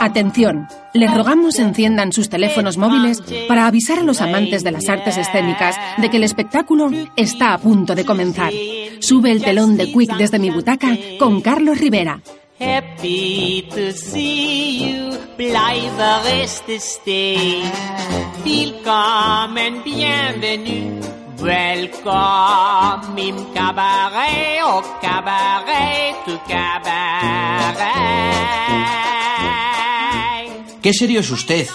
Atención, les rogamos enciendan sus teléfonos móviles para avisar a los amantes de las artes escénicas de que el espectáculo está a punto de comenzar. Sube el telón de Quick desde mi butaca con Carlos Rivera. Happy to see you, bleibe reste stehen. Willkommen, bienvenue, welcome im Cabaret, oh Cabaret, tu Cabaret. Qué serio es usted.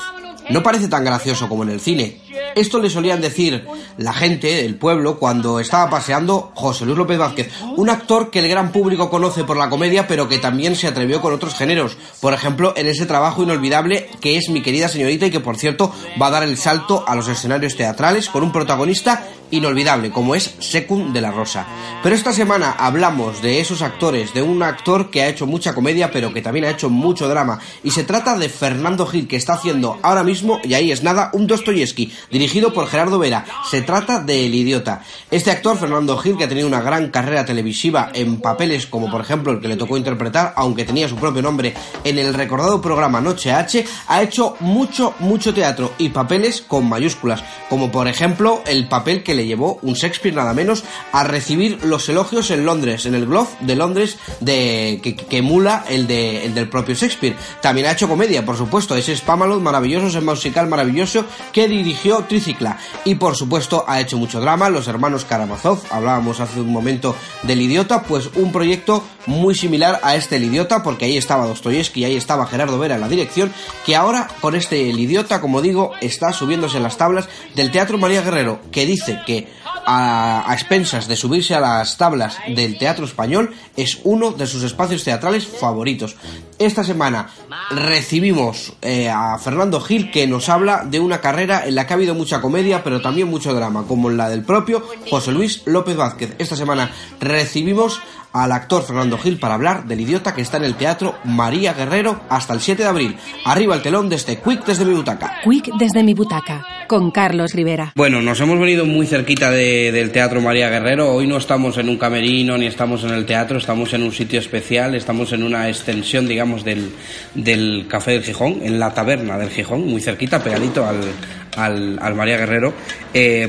No parece tan gracioso como en el cine. Esto le solían decir la gente del pueblo cuando estaba paseando José Luis López Vázquez, un actor que el gran público conoce por la comedia, pero que también se atrevió con otros géneros. Por ejemplo, en ese trabajo inolvidable que es Mi querida señorita, y que, por cierto, va a dar el salto a los escenarios teatrales con un protagonista inolvidable, como es Secund de la Rosa. Pero esta semana hablamos de esos actores, de un actor que ha hecho mucha comedia, pero que también ha hecho mucho drama. Y se trata de Fernando Gil, que está haciendo ahora mismo, y ahí es nada, un Dostoyevsky, dirigido por Gerardo Vera. Se trata de El Idiota. Este actor, Fernando Gil, que ha tenido una gran carrera televisiva en papeles como, por ejemplo, el que le tocó interpretar, aunque tenía su propio nombre, en el recordado programa Noche H, ha hecho mucho teatro y papeles con mayúsculas, como por ejemplo el papel que le llevó un Shakespeare nada menos a recibir los elogios en Londres, en el Globe de Londres, que emula el del propio Shakespeare. También ha hecho comedia, por supuesto, ese Spamalot maravilloso, ese musical maravilloso que dirigió Tricicla. Y por supuesto ha hecho mucho drama, Los hermanos Karamazov, hablábamos hace un momento del Idiota, pues un proyecto muy similar a este El Idiota, porque ahí estaba Dostoyevsky, ahí estaba Gerardo Vera en la dirección, que ahora con este El Idiota, como digo, está subiéndose en las tablas del Teatro María Guerrero, que dice que a expensas de subirse a las tablas del Teatro Español es uno de sus espacios teatrales favoritos. Esta semana recibimos a Fernando Gil, que nos habla de una carrera en la que ha habido mucha comedia pero también mucho drama, como la del propio José Luis López Vázquez. Esta semana recibimos al actor Fernando Gil para hablar del Idiota, que está en el Teatro María Guerrero hasta el 7 de abril. Arriba el telón de este Quick desde mi butaca. Quick desde mi butaca, con Carlos Rivera. Bueno, nos hemos venido muy cerquita del Teatro María Guerrero. Hoy no estamos en un camerino ni estamos en el teatro, estamos en un sitio especial, estamos en una extensión, digamos, del Café del Gijón, en la Taberna del Gijón, muy cerquita, pegadito al María Guerrero,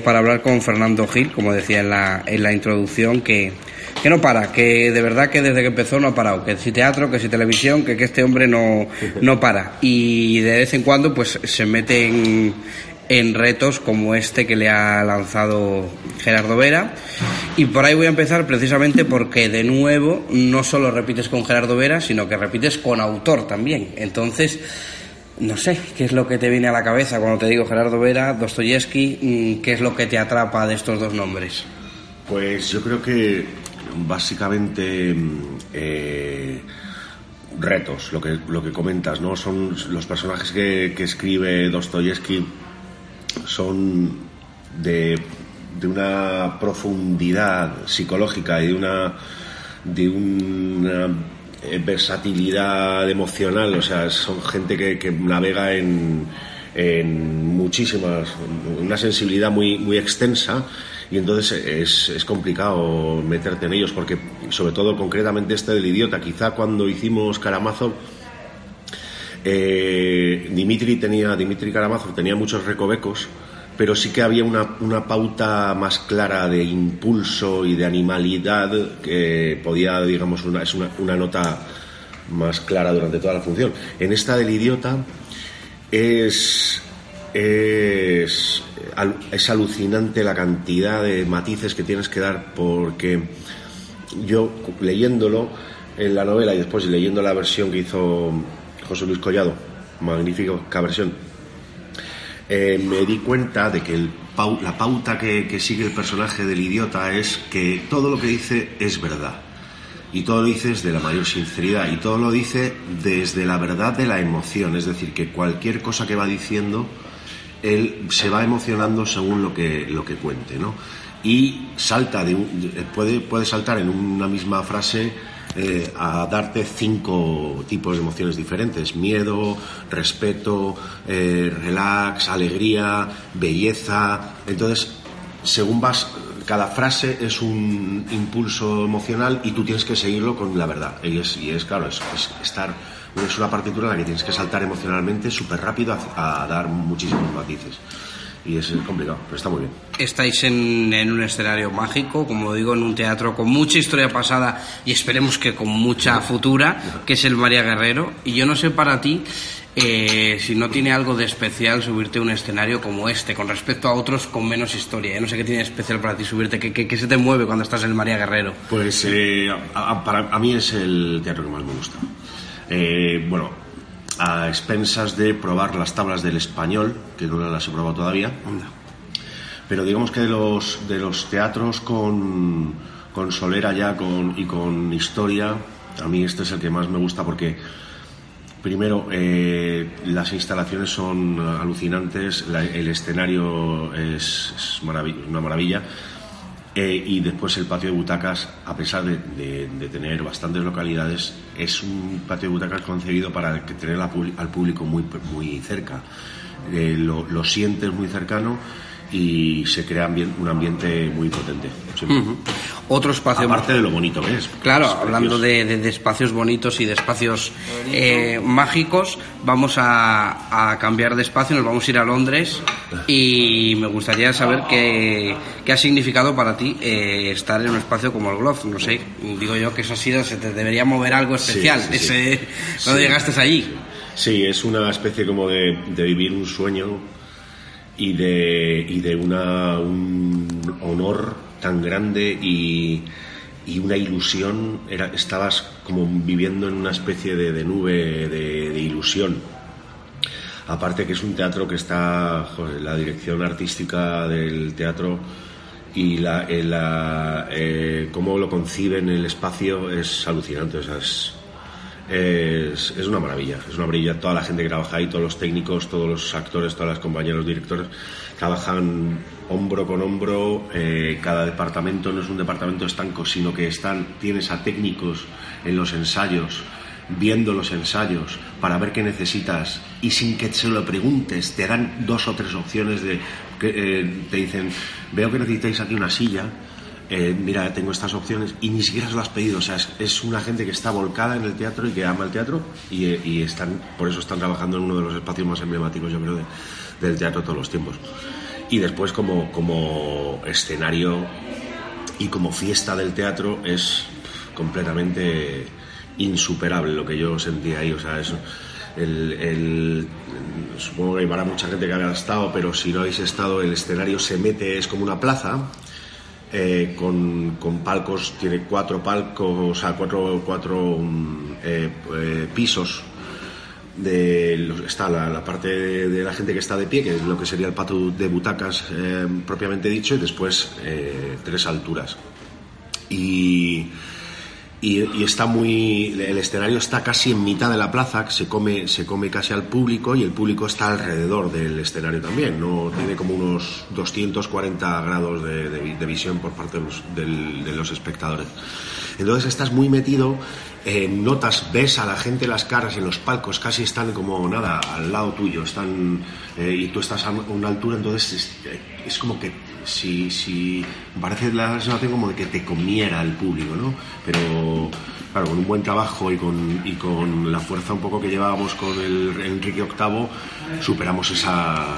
para hablar con Fernando Gil, como decía en la introducción, que no para, que de verdad que desde que empezó no ha parado, que si teatro, que si televisión, que este hombre no para, y de vez en cuando pues se mete en retos como este que le ha lanzado Gerardo Vera. Y por ahí voy a empezar, precisamente porque de nuevo no solo repites con Gerardo Vera, sino que repites con autor también. Entonces, no sé, ¿qué es lo que te viene a la cabeza cuando te digo Gerardo Vera, Dostoyevsky? ¿Qué es lo que te atrapa de estos dos nombres? Pues yo creo que básicamente retos, lo que comentas, ¿no? Son los personajes que escribe Dostoyevsky, son de una profundidad psicológica y de una versatilidad emocional. O sea, son gente que navega en muchísimas, una sensibilidad muy, muy extensa, y entonces es complicado meterte en ellos, porque sobre todo concretamente este del Idiota, quizá cuando hicimos Karamazov, Dimitri Karamazov tenía muchos recovecos, pero sí que había una pauta más clara de impulso y de animalidad, que podía, digamos, una nota más clara durante toda la función. En esta del Idiota es alucinante la cantidad de matices que tienes que dar, porque yo, leyéndolo en la novela y después leyendo la versión que hizo José Luis Collado, magnífica versión, me di cuenta de que la pauta que sigue el personaje del Idiota es que todo lo que dice es verdad. y todo lo dice desde la mayor sinceridad y todo lo dice desde la verdad de la emoción, es decir, que cualquier cosa que va diciendo él se va emocionando según lo que cuente, ¿no? Y salta puede saltar en una misma frase a darte 5 tipos de emociones diferentes: miedo, respeto, relax, alegría, belleza. Entonces, según vas, cada frase es un impulso emocional y tú tienes que seguirlo con la verdad. Y es claro, es una partitura en la que tienes que saltar emocionalmente súper rápido a dar muchísimos matices. Y es complicado, pero está muy bien. Estáis en un escenario mágico, como digo, en un teatro con mucha historia pasada y esperemos que con mucha futura, que es el María Guerrero. Y yo no sé para ti si no tiene algo de especial subirte a un escenario como este, con respecto a otros con menos historia. Yo no sé qué tiene de especial para ti subirte, qué se te mueve cuando estás en el María Guerrero. Pues a mí es el teatro que más me gusta. A expensas de probar las tablas del Español, que no las he probado todavía, pero digamos que de los teatros con solera ya y con historia, a mí este es el que más me gusta porque primero las instalaciones son alucinantes, el escenario es una maravilla, y después el patio de butacas, a pesar de tener bastantes localidades, es un patio de butacas concebido para tener al público muy, muy cerca. Lo sientes muy cercano y se crea un ambiente muy potente. Uh-huh. Otro espacio. Aparte de lo bonito que es. Claro, es hablando de espacios bonitos y de espacios mágicos, vamos a cambiar de espacio, nos vamos a ir a Londres y me gustaría saber qué ha significado para ti estar en un espacio como el Globe. No sé, digo yo que eso ha sido, se te debería mover algo especial. No llegaste allí. Sí, es una especie como de vivir un sueño y de un honor tan grande y una ilusión. Estabas como viviendo en una especie de nube de ilusión. Aparte que es un teatro que está, joder, la dirección artística del teatro y cómo lo conciben el espacio es alucinante. O sea, es una maravilla, toda la gente que trabaja ahí, todos los técnicos, todos los actores, todas las compañeros directores trabajan hombro con hombro. Cada departamento no es un departamento estanco, sino que tienes a técnicos en los ensayos, viendo los ensayos para ver qué necesitas, y sin que se lo preguntes te dan 2 o 3 opciones te dicen: veo que necesitáis aquí una silla. Mira, tengo estas opciones, y ni siquiera se las has pedido. O sea, es una gente que está volcada en el teatro y que ama el teatro y por eso están trabajando en uno de los espacios más emblemáticos, yo creo, del teatro todos los tiempos. Y después como escenario y como fiesta del teatro es completamente insuperable lo que yo sentí ahí. O sea, eso. Supongo que habrá mucha gente que habrá estado, pero si no habéis estado, el escenario se mete, es como una plaza. Con palcos, tiene 4 palcos, o sea, cuatro pisos. Está la parte de la gente que está de pie, que es lo que sería el patio de butacas propiamente dicho, y después 3 alturas. Y está el escenario está casi en mitad de la plaza, que se come casi al público, y el público está alrededor del escenario también, ¿no? Tiene como unos 240 grados de visión por parte de los espectadores. Entonces estás muy metido, notas, ves a la gente las caras en los palcos, casi están como nada, al lado tuyo, están y tú estás a una altura, entonces es como que si parece la sensación como de que te comiera el público, ¿no? Pero claro, con un buen trabajo y con la fuerza un poco que llevábamos con el Enrique VIII, superamos esa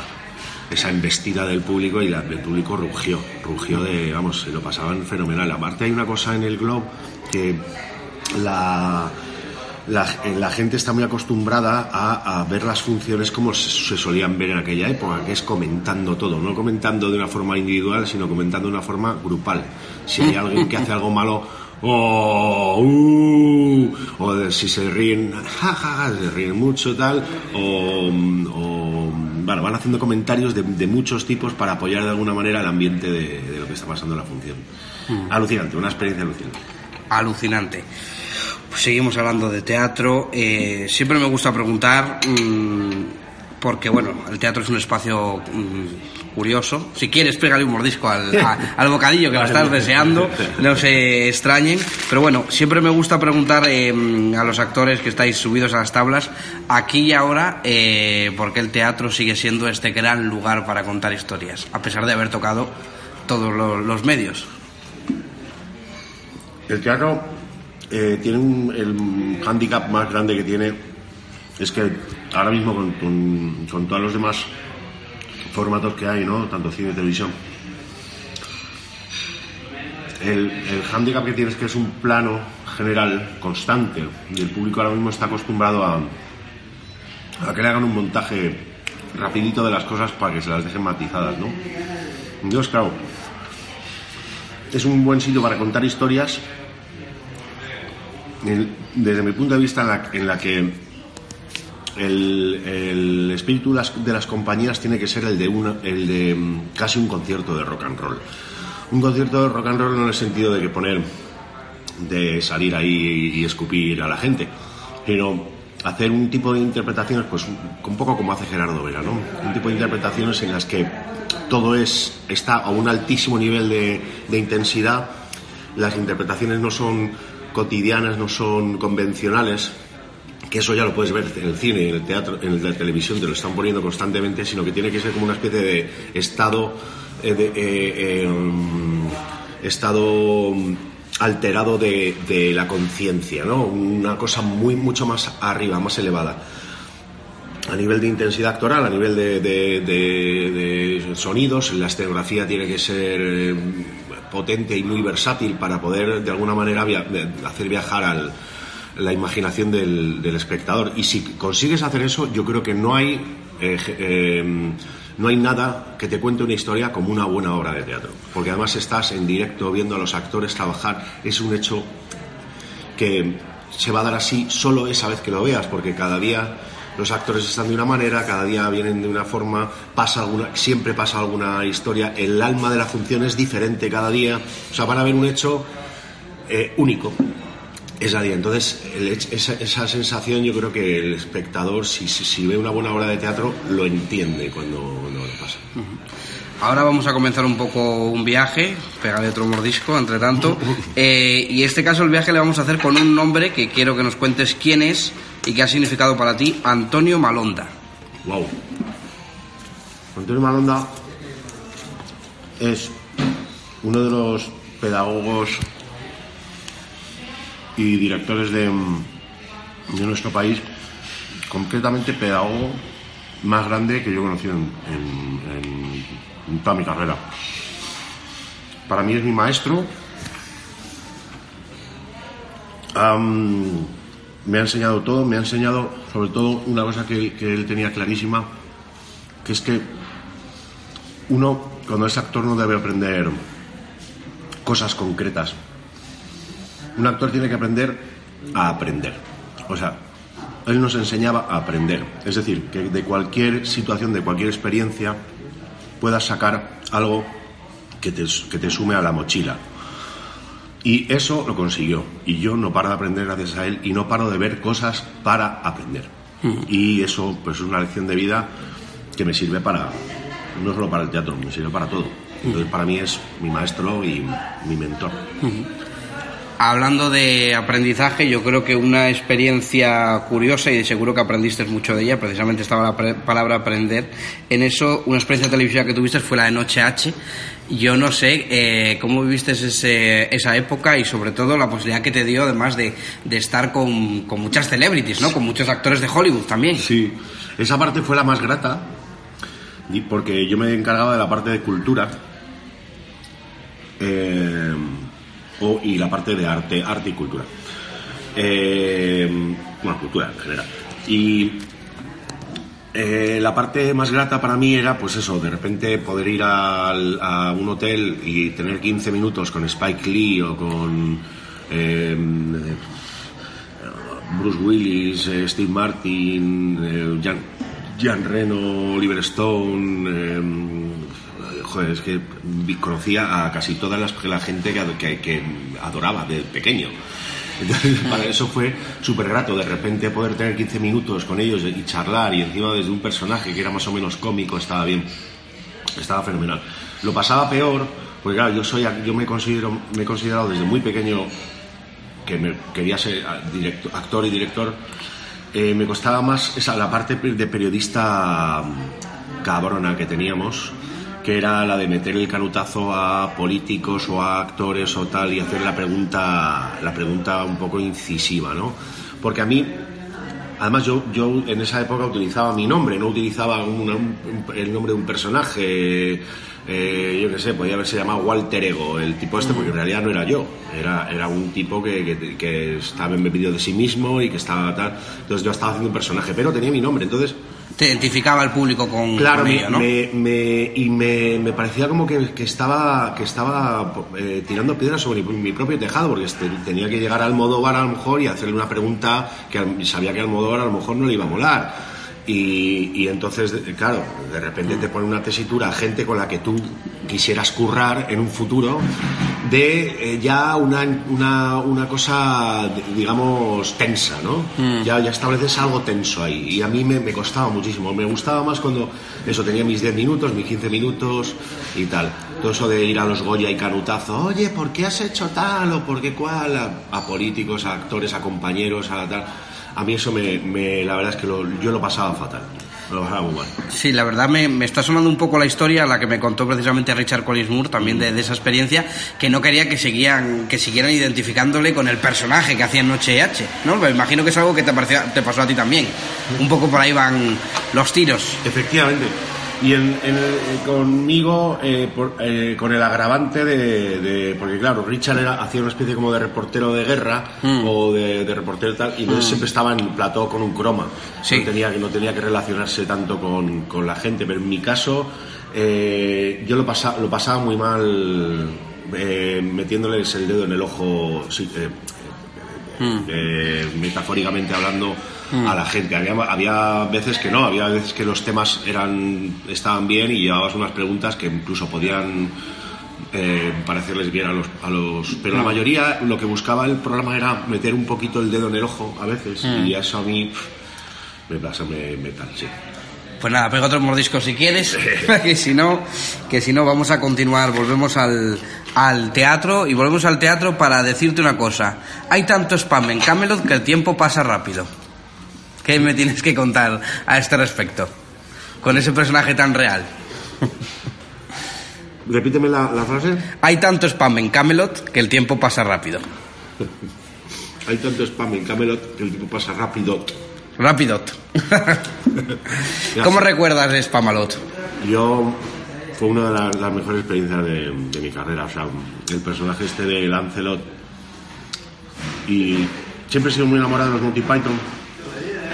embestida del público, y el público rugió se lo pasaban fenomenal. Aparte hay una cosa en el Globe que la gente está muy acostumbrada a ver las funciones como se solían ver en aquella época, que es comentando todo, no comentando de una forma individual, sino comentando de una forma grupal. Si hay alguien que hace algo malo, o si se ríen, jajaja, se ríen mucho, tal, bueno, van haciendo comentarios de muchos tipos para apoyar de alguna manera el ambiente de lo que está pasando en la función. Alucinante, una experiencia alucinante. alucinante. Pues seguimos hablando de teatro. Siempre me gusta preguntar, porque bueno, el teatro es un espacio curioso. Si quieres, pégale un mordisco al bocadillo que lo estás deseando, no se extrañen. Pero bueno, siempre me gusta preguntar a los actores que estáis subidos a las tablas, aquí y ahora, por qué el teatro sigue siendo este gran lugar para contar historias, a pesar de haber tocado todos los medios. El teatro tiene el hándicap más grande que tiene. Es que ahora mismo con todos los demás formatos que hay, ¿no? Tanto cine y televisión, el hándicap que tienes es que es un plano general constante, y el público ahora mismo está acostumbrado a que le hagan un montaje rapidito de las cosas para que se las dejen matizadas, ¿no? Entonces, claro, es un buen sitio para contar historias, desde mi punto de vista, en la que el espíritu de las compañías tiene que ser el de casi un concierto de rock and roll. Un concierto de rock and roll no en el sentido de que de salir ahí y escupir a la gente, sino hacer un tipo de interpretaciones, pues un poco como hace Gerardo Vera, ¿no? Un tipo de interpretaciones en las que todo está a un altísimo nivel de intensidad. Las interpretaciones no son cotidianas, no son convencionales, que eso ya lo puedes ver en el cine, en el teatro, en la televisión, te lo están poniendo constantemente, sino que tiene que ser como una especie de estado alterado de la conciencia, ¿no? Una cosa mucho más arriba, más elevada. A nivel de intensidad actoral, a nivel de sonidos, la escenografía tiene que ser potente y muy versátil para poder, de alguna manera, hacer viajar la imaginación del espectador. Y si consigues hacer eso, yo creo que no hay nada que te cuente una historia como una buena obra de teatro, porque además estás en directo viendo a los actores trabajar. Es un hecho que se va a dar así solo esa vez que lo veas, porque cada día los actores están de una manera, cada día vienen de una forma, siempre pasa alguna historia, el alma de la función es diferente cada día, o sea, van a ver un hecho único. Entonces, esa sensación, yo creo que el espectador, si ve una buena obra de teatro, lo entiende cuando lo pasa. Ahora vamos a comenzar un poco un viaje, pégale otro mordisco, entre tanto. Y en este caso el viaje le vamos a hacer con un nombre que quiero que nos cuentes quién es y qué ha significado para ti, Antonio Malonda. Wow. Antonio Malonda es uno de los pedagogos y directores de nuestro país, concretamente pedagogo más grande que yo he conocido en toda mi carrera. Para mí es mi maestro. Me ha enseñado todo, me ha enseñado sobre todo una cosa que él tenía clarísima, que es que uno, cuando es actor, no debe aprender cosas concretas. Un actor tiene que aprender a aprender. O sea, él nos enseñaba a aprender. Es decir, que de cualquier situación, de cualquier experiencia, puedas sacar algo que te sume a la mochila. Y eso lo consiguió. Y yo no paro de aprender gracias a él, y no paro de ver cosas para aprender. Y eso, pues, es una lección de vida que me sirve no solo para el teatro, me sirve para todo. Entonces, para mí es mi maestro y mi mentor. Hablando de aprendizaje, yo creo que una experiencia curiosa, y seguro que aprendiste mucho de ella, precisamente estaba la palabra aprender, en eso, una experiencia televisiva que tuviste fue la de Noche H. Yo no sé cómo viviste esa época, y sobre todo la posibilidad que te dio, además de estar con muchas celebrities, ¿no? Con muchos actores de Hollywood también. Sí, esa parte fue la más grata, porque yo me encargaba de la parte de cultura, y la parte de arte y cultura, bueno, cultura en general. Y la parte más grata para mí era, pues eso, de repente poder ir a un hotel y tener 15 minutos con Spike Lee, o con Bruce Willis, Steve Martin, Jean Reno, Oliver Stone, joder, es que conocía a casi toda la gente que adoraba de pequeño. Entonces, para eso fue súper grato de repente poder tener 15 minutos con ellos y charlar, y encima desde un personaje que era más o menos cómico. Estaba bien, estaba fenomenal. Lo pasaba peor, porque claro, yo me he considerado desde muy pequeño que quería ser actor y director. Me costaba más la parte de periodista cabrona que teníamos, que era la de meter el canutazo a políticos o a actores o tal, y hacer la pregunta un poco incisiva, ¿no? Porque a mí, además, yo en esa época utilizaba mi nombre, no utilizaba el nombre de un personaje. Yo qué sé, podía haberse llamado Walter Ego el tipo este, porque en realidad no era yo, era un tipo que estaba embebido de sí mismo y que estaba tal. Entonces yo estaba haciendo un personaje, pero tenía mi nombre, entonces te identificaba al público con, claro, con ello, ¿no? Me parecía como que estaba tirando piedras sobre mi propio tejado, porque tenía que llegar a Almodóvar a lo mejor y hacerle una pregunta que sabía que a Almodóvar a lo mejor no le iba a molar. Y entonces, claro, de repente te pone una tesitura a gente con la que tú quisieras currar en un futuro de ya una cosa, digamos, tensa, ¿no? Ya estableces algo tenso ahí, y a mí me costaba muchísimo. Me gustaba más cuando eso tenía mis 10 minutos, mis 15 minutos y tal. Todo eso de ir a los Goya y canutazo, oye, ¿por qué has hecho tal o por qué cual? A políticos, a actores, a compañeros, a tal. A mí eso la verdad es que yo lo pasaba fatal, lo pasaba muy mal. Sí, la verdad me está sonando un poco la historia, la que me contó precisamente Richard Collins Moore, también de esa experiencia, que no quería que siguieran identificándole con el personaje que hacía en Noche H, ¿no? Me imagino que es algo que te pasó a ti también. Un poco por ahí van los tiros. Efectivamente. Y conmigo, con el agravante de porque claro, Richard hacía una especie como de reportero de guerra o de reportero tal, y entonces siempre estaba en plató con un croma. Sí. No tenía que relacionarse tanto con la gente, pero en mi caso yo lo pasaba muy mal metiéndoles el dedo en el ojo, sí, metafóricamente hablando, a la gente. Había veces que no, había veces que los temas estaban bien y llevabas unas preguntas que incluso podían parecerles bien a los pero la mayoría, lo que buscaba el programa era meter un poquito el dedo en el ojo a veces, y eso a mí me pasa metal, sí. Pues nada, pega otro mordisco si quieres, que si no vamos a continuar. Volvemos al teatro, y volvemos al teatro para decirte una cosa. Hay tanto spam en Camelot que el tiempo pasa rápido. ¿Qué me tienes que contar a este respecto? Con ese personaje tan real. Repíteme la frase. Hay tanto spam en Camelot que el tiempo pasa rápido. Hay tanto spam en Camelot que el tiempo pasa rápido. Rapidot. ¿Cómo recuerdas Spamalot? Fue una de las mejores experiencias de mi carrera. O sea, el personaje este de Lancelot. Y siempre he sido muy enamorado de los Monty Python.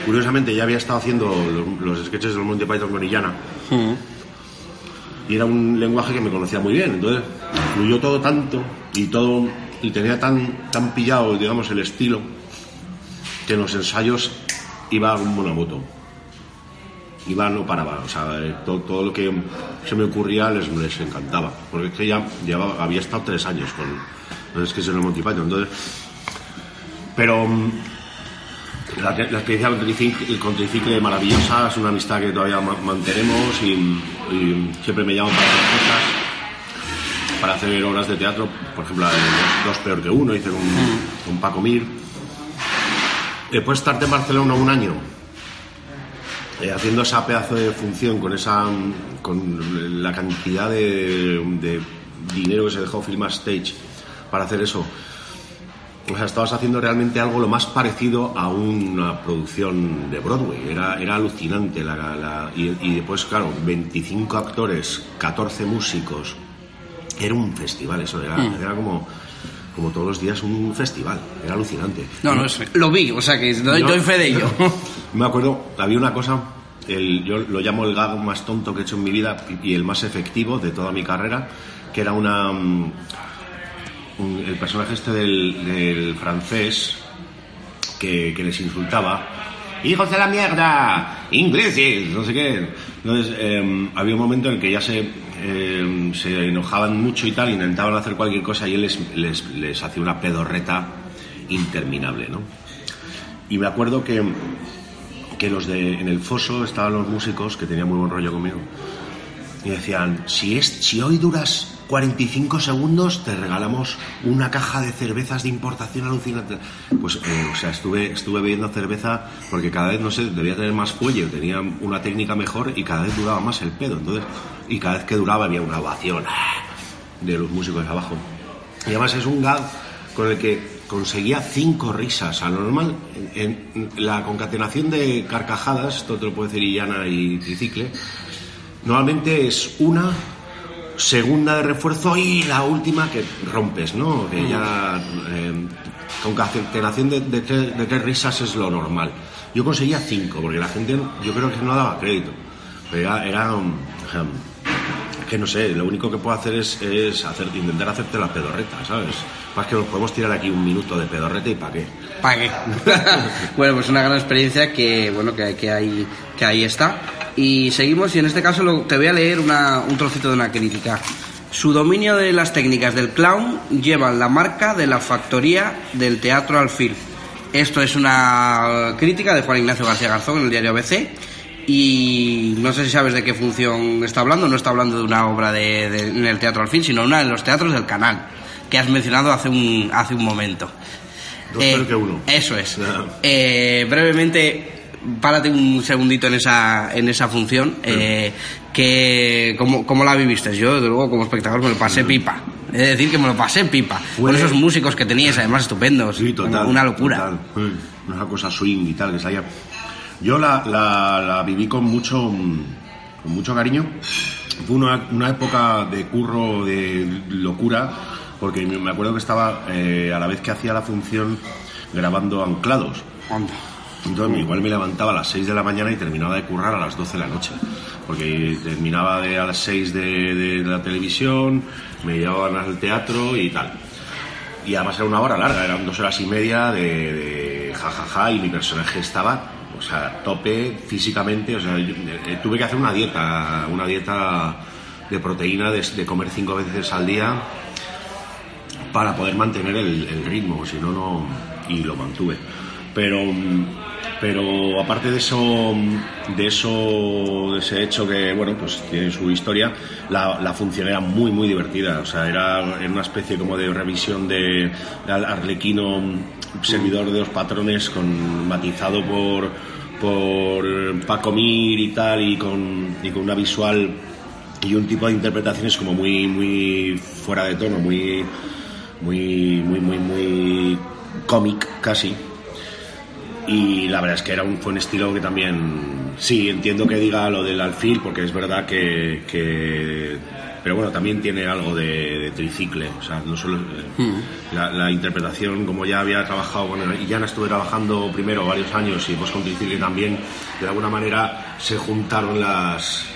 Curiosamente, ya había estado haciendo los sketches de los Monty Python con Illana. Y era un lenguaje que me conocía muy bien. Entonces, fluyó todo tanto y tenía tan pillado, digamos, el estilo, que en los ensayos iba como una moto. No paraba. O sea, todo lo que se me ocurría les encantaba. Porque es que ya había estado 3 años con los sketches de los Monty Python. Entonces, pero la experiencia con Tricicla es maravillosa. Es una amistad que todavía mantenemos, y siempre me llaman para hacer cosas, para hacer obras de teatro. Por ejemplo, Dos peor que uno, hice con Paco Mir. Después de estar en Barcelona un año haciendo esa pedazo de función con la cantidad de dinero que se dejó Film Stage para hacer eso, o sea, estabas haciendo realmente algo lo más parecido a una producción de Broadway. Era alucinante. Y después, claro, 25 actores, 14 músicos. Era un festival eso, era como todos los días un festival. Era alucinante. No sé, lo vi, o sea que doy fe de ello. Me acuerdo, había una cosa, yo lo llamo el gag más tonto que he hecho en mi vida y el más efectivo de toda mi carrera, que era el personaje este del francés que les insultaba. ¡Hijos de la mierda! ¡Ingleses! No sé qué. Entonces había un momento en el que ya se enojaban mucho y tal, intentaban hacer cualquier cosa y él les hacía una pedorreta interminable, ¿no? Y me acuerdo que en el foso estaban los músicos que tenían muy buen rollo conmigo y decían, si hoy duras 45 segundos te regalamos una caja de cervezas de importación alucinante. Pues o sea, estuve bebiendo cerveza porque cada vez, no sé, debía tener más cuello, tenía una técnica mejor y cada vez duraba más el pedo. Entonces, y cada vez que duraba había una ovación de los músicos abajo. Y además es un gag con el que conseguía 5 risas. A lo normal, en la concatenación de carcajadas, esto te lo puede decir Illana y Tricicla, normalmente es una segunda de refuerzo y la última que rompes, ¿no? Que ya concatenación de 3 risas es lo normal. Yo conseguía 5, porque la gente, yo creo que no daba crédito. Era que no sé, lo único que puedo hacer es intentar hacerte la pedorreta, ¿sabes? Más que nos podemos tirar aquí un minuto de pedorreta y ¿para qué? ¿Para qué? Bueno, pues una gran experiencia que ahí está. Y seguimos, y en este caso te voy a leer un trocito de una crítica. Su dominio de las técnicas del clown lleva la marca de la factoría del Teatro Alfil. Esto es una crítica de Juan Ignacio García Garzón en el diario ABC. Y no sé si sabes de qué función está hablando. No está hablando de una obra en el Teatro Alfil, sino una de los teatros del canal, que has mencionado hace un momento. Dos peor que uno. Eso es. No. Brevemente, párate un segundito en esa función. ¿Cómo la viviste? Yo, desde luego, como espectador, me lo pasé pipa. Es de decir, que me lo pasé pipa. Con esos músicos que teníais, además, estupendos. Sí, total. Una locura. Total. Una cosa swing y tal, que salía. Yo la viví con mucho cariño. Fue una época de curro, de locura, porque me acuerdo que estaba, a la vez que hacía la función, grabando Anclados. Entonces igual me levantaba a las 6 de la mañana y terminaba de currar a las 12 de la noche, porque terminaba a las 6 de la televisión, me llevaban al teatro y tal. Y además era una hora larga, eran 2 horas y media de jajaja, y mi personaje estaba... O sea, tope físicamente. O sea, yo tuve que hacer una dieta de proteína, de comer 5 veces al día para poder mantener el ritmo, si no, no. Y lo mantuve. Pero aparte de ese hecho que, bueno, pues tiene su historia, la función era muy, muy divertida. O sea, era una especie como de revisión de Arlequino servidor de los patrones, matizado por Paco Mir y tal, y con una visual y un tipo de interpretaciones como muy, muy fuera de tono, muy, muy, muy, muy, muy cómic casi. Y la verdad es que fue un estilo que también... Sí, entiendo que diga lo del Alfil, porque es verdad que... Pero bueno, también tiene algo de Tricicla. O sea, no solo... La interpretación, como ya había trabajado... Bueno, ya la estuve trabajando primero varios años y pues con Tricicla también. De alguna manera se juntaron las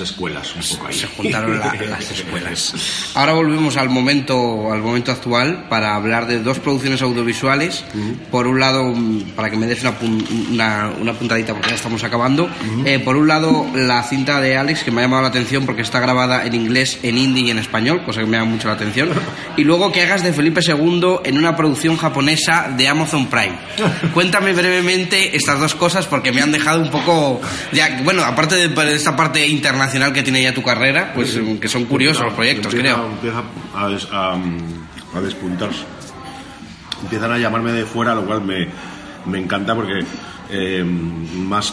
escuelas un poco ahí. Se juntaron las escuelas. Ahora volvemos al momento actual para hablar de dos producciones audiovisuales. Por un lado, para que me des una puntadita porque ya estamos acabando. Por un lado, la cinta de Alex, que me ha llamado la atención porque está grabada en inglés, en hindi y en español, cosa que me llama mucho la atención. Y luego que hagas de Felipe II en una producción japonesa de Amazon Prime. Cuéntame brevemente estas dos cosas porque me han dejado un poco... Ya, bueno, aparte de esta parte internacional que tiene ya tu carrera, pues sí, que son curiosos los proyectos, creo. Empieza a despuntarse. Empiezan a llamarme de fuera, lo cual me encanta porque más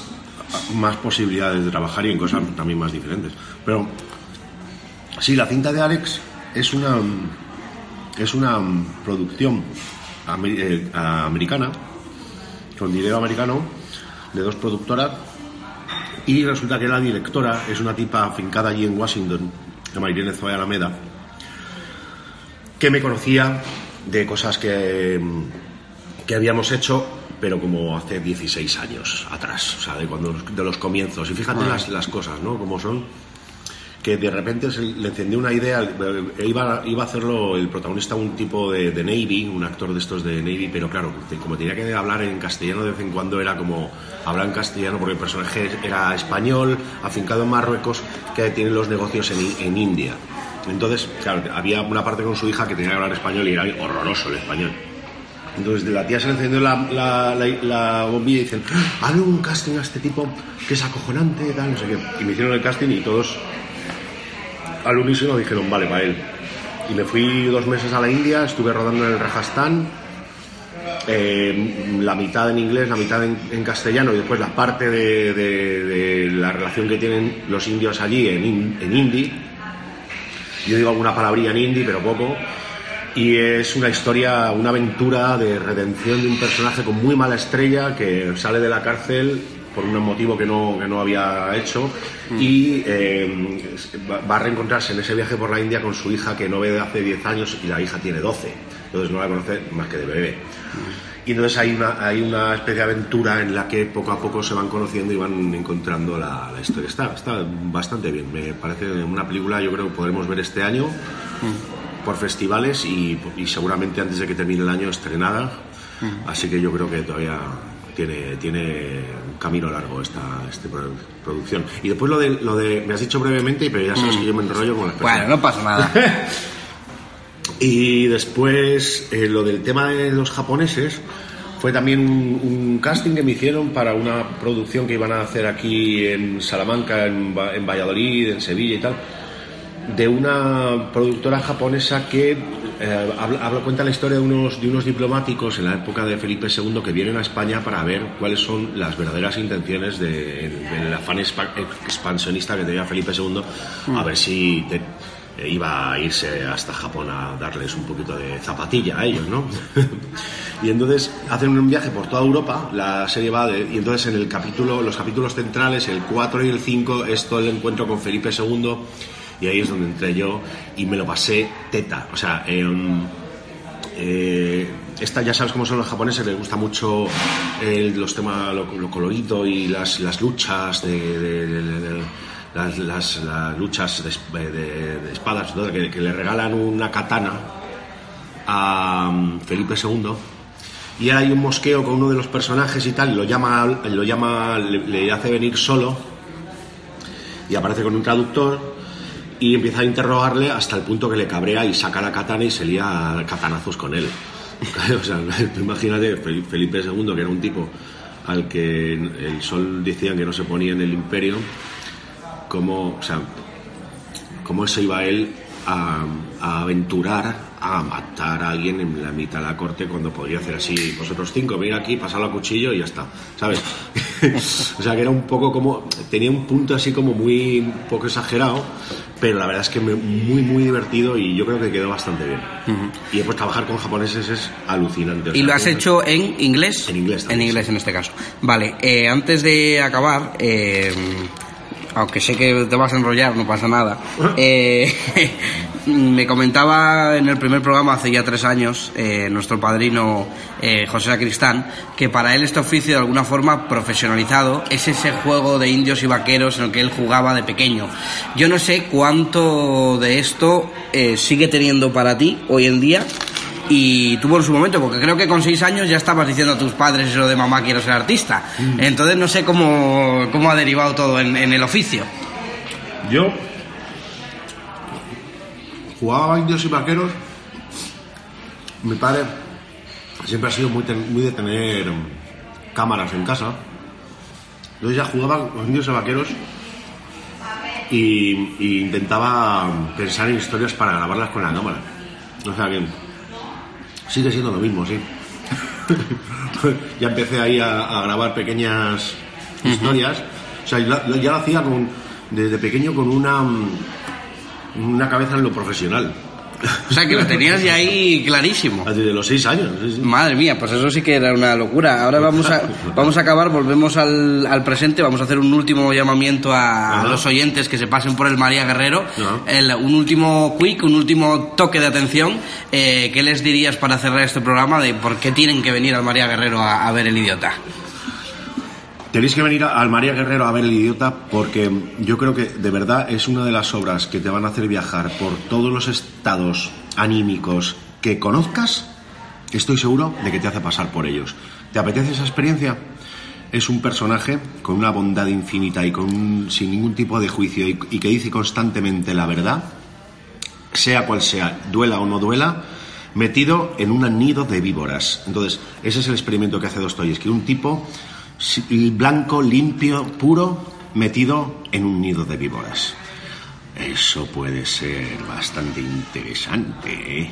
posibilidades de trabajar y en cosas también más diferentes. Pero sí, la cinta de Alex es una producción americana, con dinero americano, de dos productoras. Y resulta que la directora es una tipa afincada allí en Washington, Omaira Zoya Alameda, que me conocía de cosas que habíamos hecho, pero como hace 16 años atrás, o sea, de los comienzos. Y fíjate las cosas, ¿no? Como son. que de repente le encendió una idea. Iba a hacerlo el protagonista, un tipo de Navy, un actor de estos de Navy, pero claro, como tenía que hablar en castellano de vez en cuando, era como hablar en castellano, porque el personaje era español, afincado en Marruecos, que tiene los negocios en India. Entonces, claro, había una parte con su hija que tenía que hablar español y era horroroso el español. Entonces la tía se le encendió la bombilla y dicen, hazme un casting a este tipo que es acojonante, tal, no sé qué. Y me hicieron el casting y todos al unísono dijeron, vale, para él. Y me fui 2 meses a la India, estuve rodando en el Rajasthan, la mitad en inglés, la mitad en castellano, y después la parte de la relación que tienen los indios allí en hindi. Yo digo alguna palabrilla en hindi, pero poco. Y es una historia, una aventura de redención de un personaje con muy mala estrella que sale de la cárcel por un motivo que no había hecho y va a reencontrarse en ese viaje por la India con su hija que no ve de hace 10 años y la hija tiene 12, entonces no la conoce más que de bebé. Y entonces hay una especie de aventura en la que poco a poco se van conociendo y van encontrando la historia. Está bastante bien, me parece una película, yo creo que podremos ver este año por festivales y seguramente antes de que termine el año estrenada, así que yo creo que todavía tiene un camino largo esta producción. Y después lo de me has dicho brevemente, pero ya sabes que yo me enrollo con las personas. Bueno, no pasa nada. Y después lo del tema de los japoneses fue también un casting que me hicieron para una producción que iban a hacer aquí en Salamanca, en Valladolid, en Sevilla y tal, de una productora japonesa que cuenta la historia de unos diplomáticos en la época de Felipe II que vienen a España para ver cuáles son las verdaderas intenciones del afán expansionista que tenía Felipe II, a ver si iba a irse hasta Japón a darles un poquito de zapatilla a ellos, ¿no? Y entonces hacen un viaje por toda Europa, la serie va y entonces en los capítulos centrales, el 4 y el 5, es todo el encuentro con Felipe II. Y ahí es donde entré yo y me lo pasé teta. O sea, ya sabes cómo son los japoneses, les gusta mucho los temas, lo colorido y las luchas las luchas de espadas, ¿no? que le regalan una katana a Felipe II. Y ahora hay un mosqueo con uno de los personajes y tal, y le hace venir solo y aparece con un traductor. Y empieza a interrogarle hasta el punto que le cabrea y saca la katana y se lía catanazos con él. O sea, imagínate, Felipe II, que era un tipo al que el sol decían que no se ponía en el imperio, cómo se iba él a aventurar a matar a alguien en la mitad de la corte cuando podría hacer así, vosotros 5, venid aquí, pasarlo a cuchillo y ya está, ¿sabes? O sea, que era un poco como, tenía un punto así como muy un poco exagerado, pero la verdad es que muy muy divertido y yo creo que quedó bastante bien. Y después trabajar con japoneses es alucinante. ¿Y lo has hecho en inglés? En inglés también. En inglés, sí. En este caso. Vale, antes de acabar, aunque sé que te vas a enrollar, no pasa nada. Me comentaba en el primer programa hace ya 3 años nuestro padrino José Sacristán, que para él este oficio de alguna forma profesionalizado es ese juego de indios y vaqueros en el que él jugaba de pequeño. Yo no sé cuánto de esto sigue teniendo para ti hoy en día y tuvo en su momento, porque creo que con 6 años ya estabas diciendo a tus padres eso de mamá quiero ser artista. Entonces no sé cómo ha derivado todo en el oficio. Yo jugaba a indios y vaqueros. Mi padre siempre ha sido muy de tener cámaras en casa. Entonces ya jugaba a indios y vaqueros y intentaba pensar en historias para grabarlas con la cámara. O sea que sigue siendo lo mismo, sí. Ya empecé ahí a grabar pequeñas historias. O sea, ya lo hacía desde pequeño con una cabeza en lo profesional. O sea, que lo tenías ya ahí clarísimo. Desde los 6 años. Sí. Madre mía, pues eso sí que era una locura. Ahora vamos a acabar, volvemos al presente, vamos a hacer un último llamamiento a los oyentes que se pasen por el María Guerrero. Un último quick, un último toque de atención. ¿Qué les dirías para cerrar este programa de por qué tienen que venir al María Guerrero a ver El Idiota? Tenéis que venir al María Guerrero a ver El Idiota, porque yo creo que de verdad es una de las obras que te van a hacer viajar por todos los estados anímicos que conozcas. Estoy seguro de que te hace pasar por ellos. ¿Te apetece esa experiencia? Es un personaje con una bondad infinita y sin ningún tipo de juicio y que dice constantemente la verdad, sea cual sea, duela o no duela, metido en un nido de víboras. Entonces, ese es el experimento que hace Dostoyevsky, un tipo blanco, limpio, puro, metido en un nido de víboras. Eso puede ser bastante interesante, ¿eh?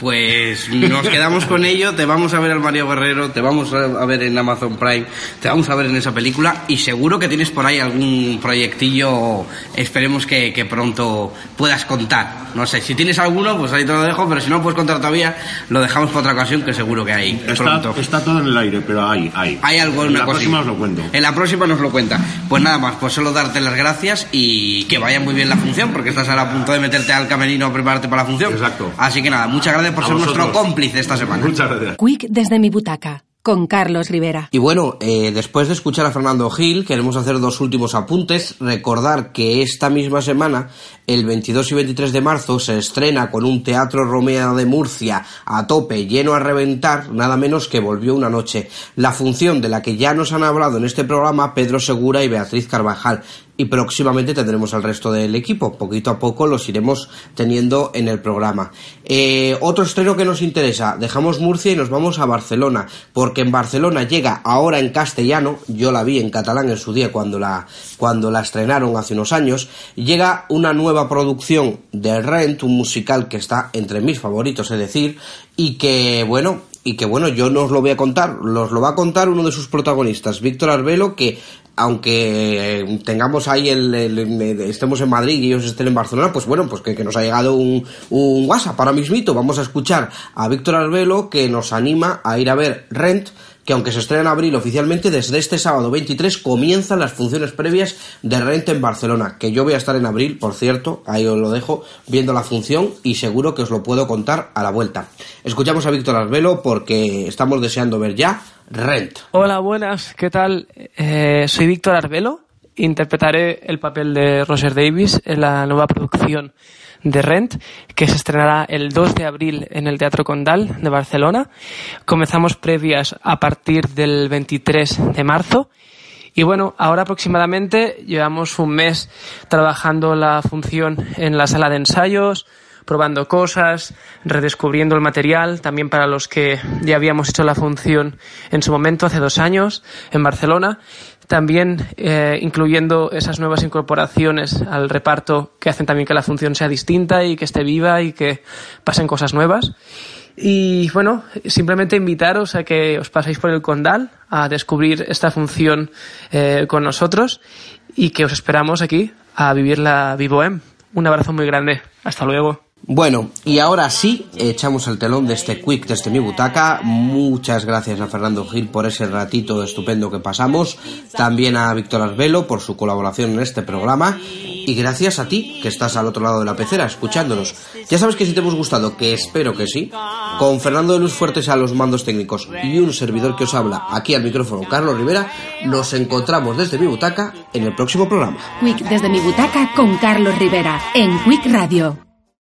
Pues nos quedamos con ello. Te vamos a ver al María Guerrero, te vamos a ver en Amazon Prime, te vamos a ver en esa película, y seguro que tienes por ahí algún proyectillo, esperemos que pronto puedas contar. No sé, si tienes alguno, pues ahí te lo dejo, pero si no puedes contar todavía, lo dejamos para otra ocasión, que seguro que hay pronto. Está todo en el aire, pero hay algo en la próxima. Os lo cuento. En la próxima nos lo cuenta. Pues nada más, pues solo darte las gracias y que vaya muy bien la función, porque estás ahora a punto de meterte al camerino a prepararte para la función. Exacto. Así que nada, muchas gracias por ser nuestro cómplice esta semana. Muchas gracias. Quick desde mi butaca, con Carlos Rivera. Y bueno, después de escuchar a Fernando Gil, queremos hacer dos últimos apuntes. Recordar que esta misma semana, el 22 y 23 de marzo, se estrena con un Teatro Romea de Murcia a tope, lleno a reventar, nada menos que Volvió una noche, la función de la que ya nos han hablado en este programa Pedro Segura y Beatriz Carvajal. Y próximamente tendremos al resto del equipo. Poquito a poco los iremos teniendo en el programa. Otro estreno que nos interesa. Dejamos Murcia y nos vamos a Barcelona, porque en Barcelona llega ahora en castellano. Yo la vi en catalán en su día cuando la estrenaron hace unos años. Llega una nueva producción de RENT, un musical que está entre mis favoritos, es decir, y que bueno, yo no os lo voy a contar, os lo va a contar uno de sus protagonistas, Víctor Arvelo, que aunque tengamos ahí estemos en Madrid y ellos estén en Barcelona, pues bueno, pues que nos ha llegado un WhatsApp ahora mismito. Vamos a escuchar a Víctor Arvelo, que nos anima a ir a ver RENT, que aunque se estrena en abril oficialmente, desde este sábado 23 comienzan las funciones previas de RENT en Barcelona, que yo voy a estar en abril, por cierto, ahí os lo dejo, viendo la función, y seguro que os lo puedo contar a la vuelta. Escuchamos a Víctor Arvelo porque estamos deseando ver ya RENT. Hola, buenas, ¿qué tal? Soy Víctor Arvelo, interpretaré el papel de Roger Davis en la nueva producción de RENT, que se estrenará el 2 de abril en el Teatro Condal de Barcelona. Comenzamos previas a partir del 23 de marzo y bueno, ahora aproximadamente llevamos un mes trabajando la función en la sala de ensayos, probando cosas, redescubriendo el material, también para los que ya habíamos hecho la función en su momento hace 2 años en Barcelona. También incluyendo esas nuevas incorporaciones al reparto que hacen también que la función sea distinta y que esté viva y que pasen cosas nuevas. Y bueno, simplemente invitaros a que os paséis por el Condal a descubrir esta función con nosotros y que os esperamos aquí a vivirla Vivoem. Un abrazo muy grande. Hasta luego. Bueno, y ahora sí, echamos el telón de este Quick desde mi butaca. Muchas gracias a Fernando Gil por ese ratito estupendo que pasamos, también a Víctor Arvelo por su colaboración en este programa, y gracias a ti, que estás al otro lado de la pecera escuchándonos. Ya sabes que si te hemos gustado, que espero que sí, con Fernando de Luz Fuertes a los mandos técnicos y un servidor que os habla aquí al micrófono, Carlos Rivera, nos encontramos desde mi butaca en el próximo programa. Quick desde mi butaca con Carlos Rivera en Quick Radio.